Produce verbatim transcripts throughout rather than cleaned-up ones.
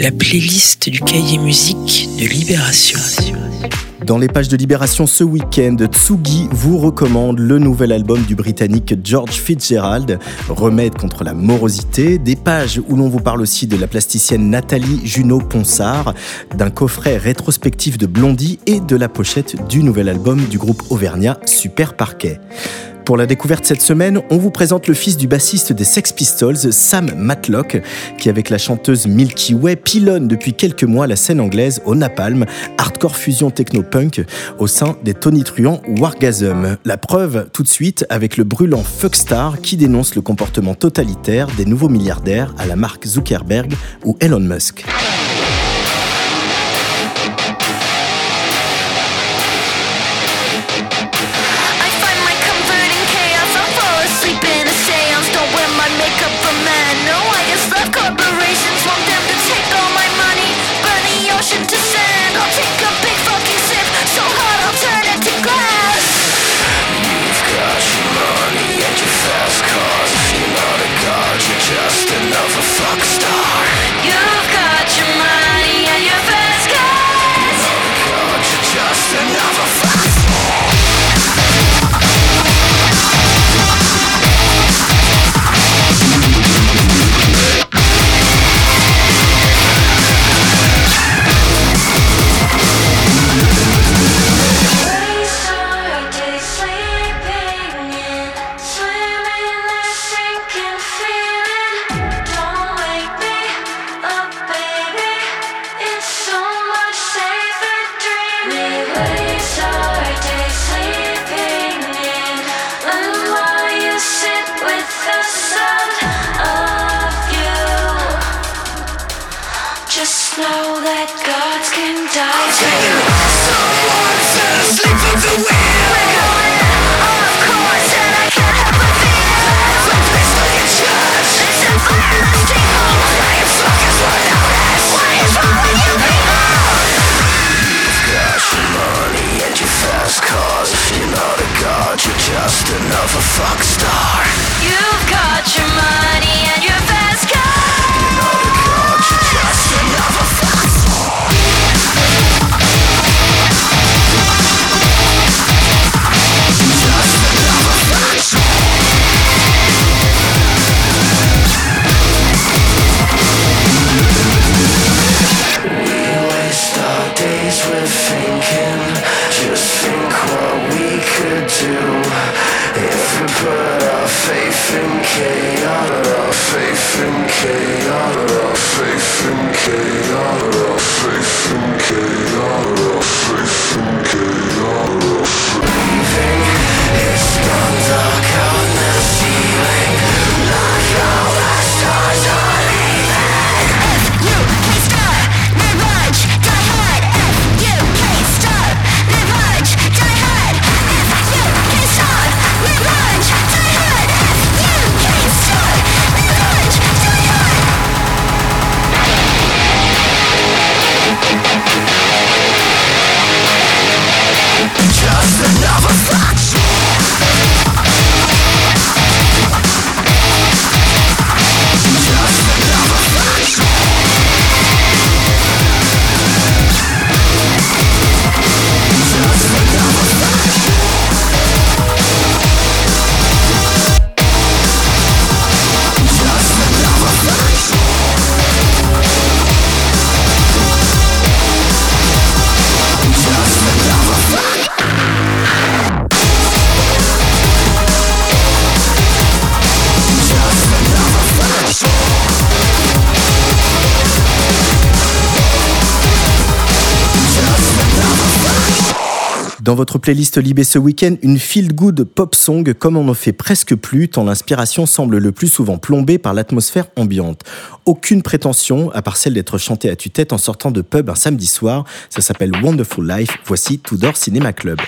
la playlist du cahier musique de Libération. Dans les pages de Libération ce week-end, Tsugi vous recommande le nouvel album du Britannique George Fitzgerald, Remède contre la morosité, des pages où l'on vous parle aussi de la plasticienne Nathalie Junot-Ponsard, d'un coffret rétrospectif de Blondie et de la pochette du nouvel album du groupe auvergnat Super Parquet. Pour la découverte cette semaine, on vous présente le fils du bassiste des Sex Pistols, Sam Matlock, qui avec la chanteuse Milky Way pilonne depuis quelques mois la scène anglaise au napalm, hardcore fusion techno-punk au sein des tonitruants Wargasm. La preuve tout de suite avec le brûlant Fuckstar qui dénonce le comportement totalitaire des nouveaux milliardaires à la marque Zuckerberg ou Elon Musk. Dans votre playlist Libé ce week-end, une feel-good pop-song comme on n'en fait presque plus, tant l'inspiration semble le plus souvent plombée par l'atmosphère ambiante. Aucune prétention, à part celle d'être chantée à tue-tête en sortant de pub un samedi soir. Ça s'appelle Wonderful Life, voici Tudor Cinema Club.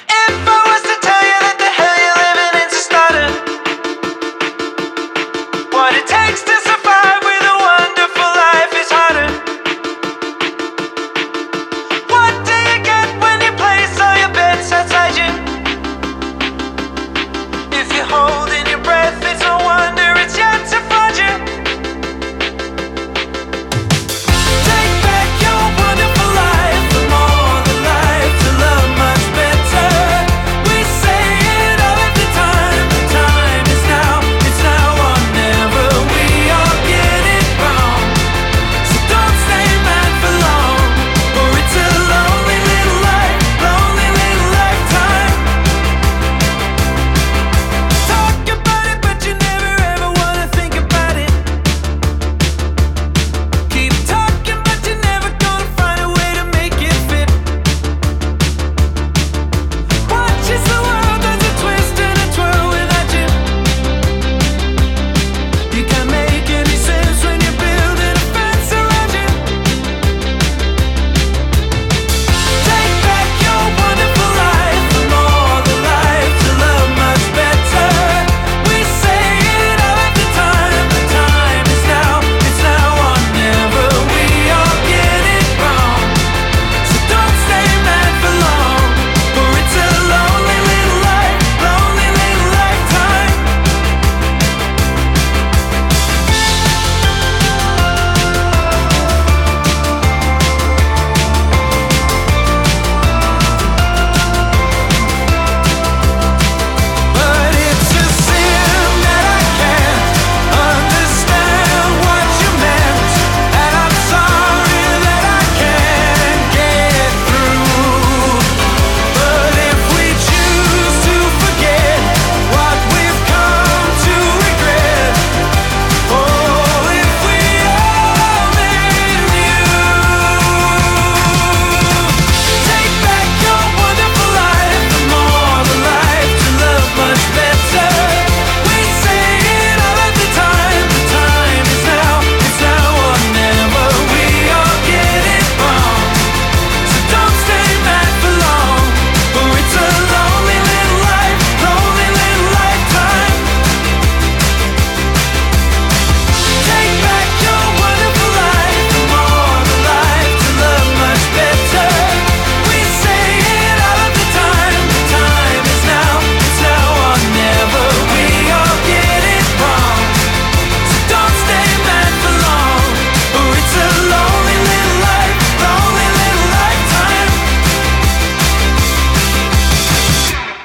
Take back.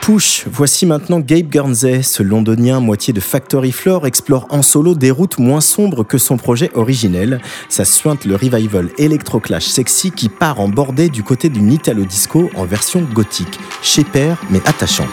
push, voici maintenant Gabe Guernsey. Ce londonien, moitié de Factory Floor, explore en solo des routes moins sombres que son projet originel. Ça suinte le revival électroclash sexy qui part en bordée du côté d'une italo-disco en version gothique. Chépère mais attachant.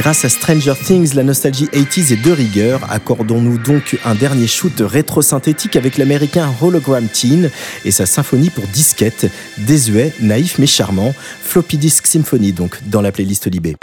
Grâce à Stranger Things, la nostalgie quatre-vingt-dix est de rigueur. Accordons-nous donc un dernier shoot rétro-synthétique avec l'américain Hologram Teen et sa symphonie pour disquette, désuet, naïf mais charmant. Floppy Disk Symphony donc, dans la playlist Libé.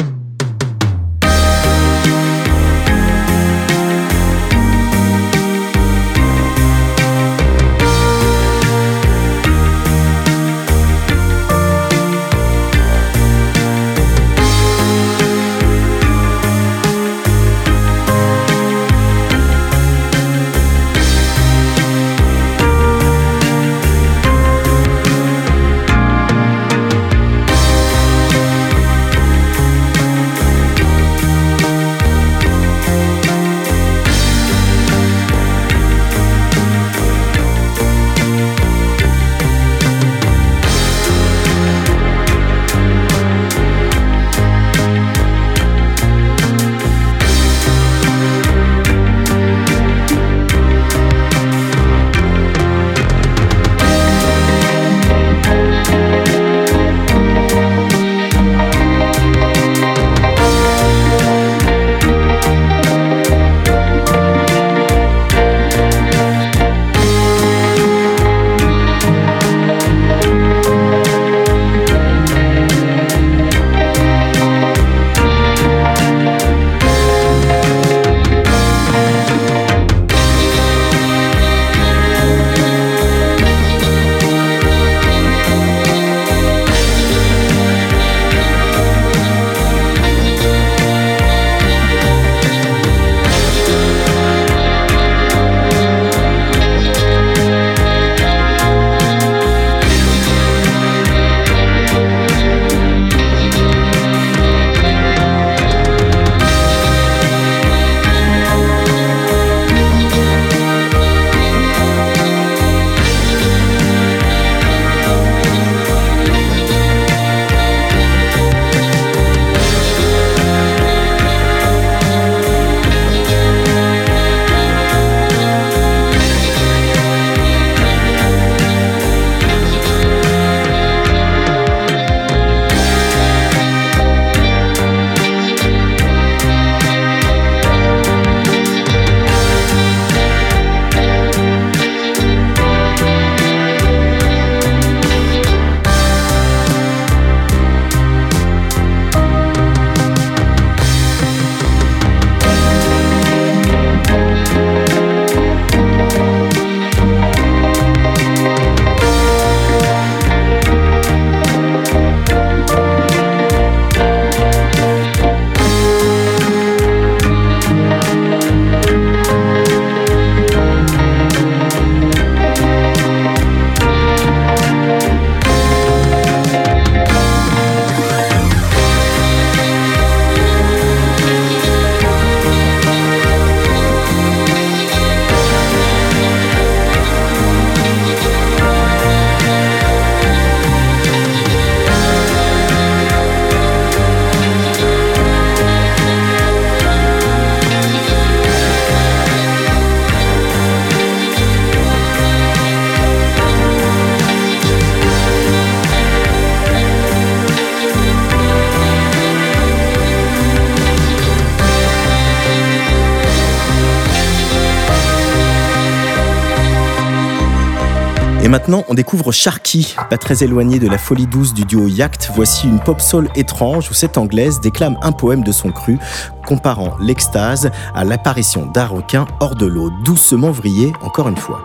Et maintenant, on découvre Sharky, pas très éloigné de la folie douce du duo Yacht. Voici une pop-soul étrange où cette Anglaise déclame un poème de son cru, comparant l'extase à l'apparition d'un requin hors de l'eau, doucement vrillé encore une fois.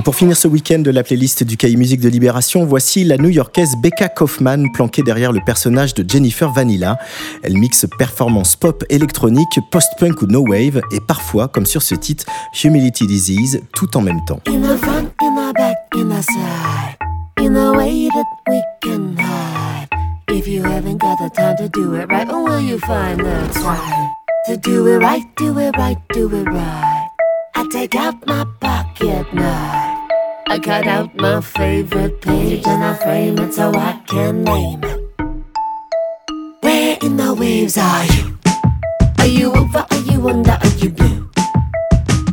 Et pour finir ce week-end de la playlist du Cahier Musique de Libération, voici la New-Yorkaise Becca Kaufman planquée derrière le personnage de Jennifer Vanilla. Elle mixe performance pop électronique, post-punk ou no-wave et parfois, comme sur ce titre, Humility Disease, tout en même temps. In the front, in the back, in the side, in the way that we can hide. If you haven't got the time to do it right, or will you find the time to do it right, do it right, do it right? I take out my pocket knife, I cut out my favorite page, and I frame it so I can name it. Where in the waves are you? Are you over, are you under, are you blue?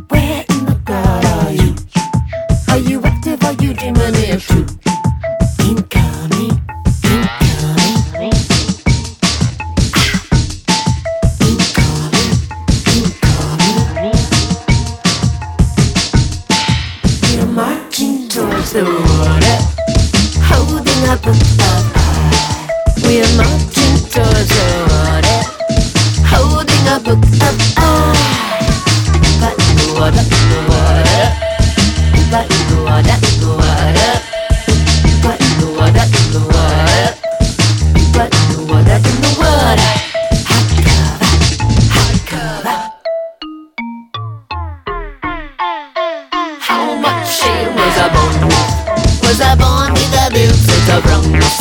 Where in the crowd are you? Are you active, are you dreaming it true? Incoming, incoming, incoming, incoming. You're marching towards the water, holding up a thumb. We are marching towards the water, holding our book up high. But in the water, in the water, but in the water, in the water, but in the water, in the water, but in the water, in the water. Hot cover, hot cover. How much shame was I born with? Was I born with a beautiful wrongness?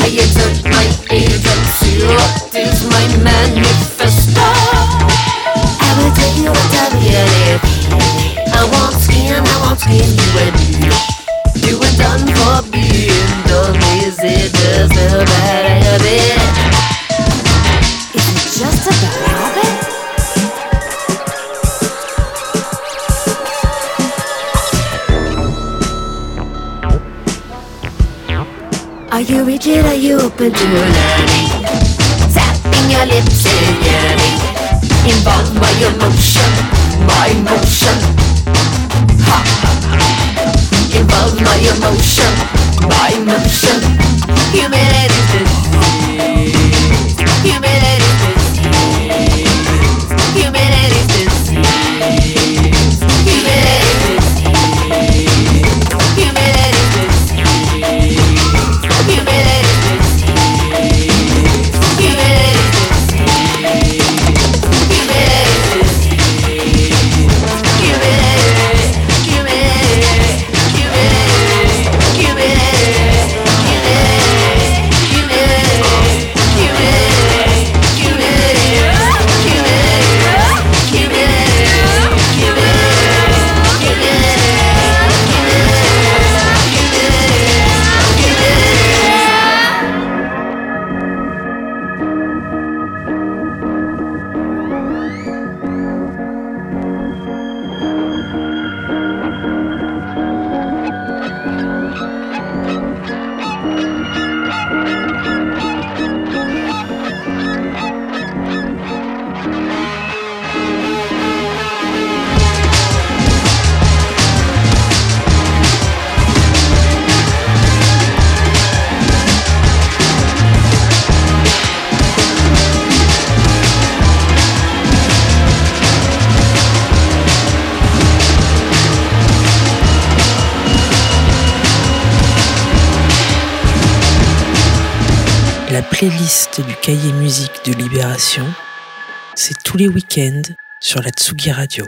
I exert my agency, what is my manifesto? I will tell you what I really feel. I want skin, I want skin, you and me. You were done for being done, is it just about habit? Is it just about habit? Are you rigid? Are you open to learning? Tapping your lips and yearning, involved by emotion, my emotion. Ha! Involved by emotion, my emotion. Humility disease. Humility disease. Humility disease. Humility disease. Humility playlist du Cahier Musique de Libération, c'est tous les week-ends sur la Tsugi Radio.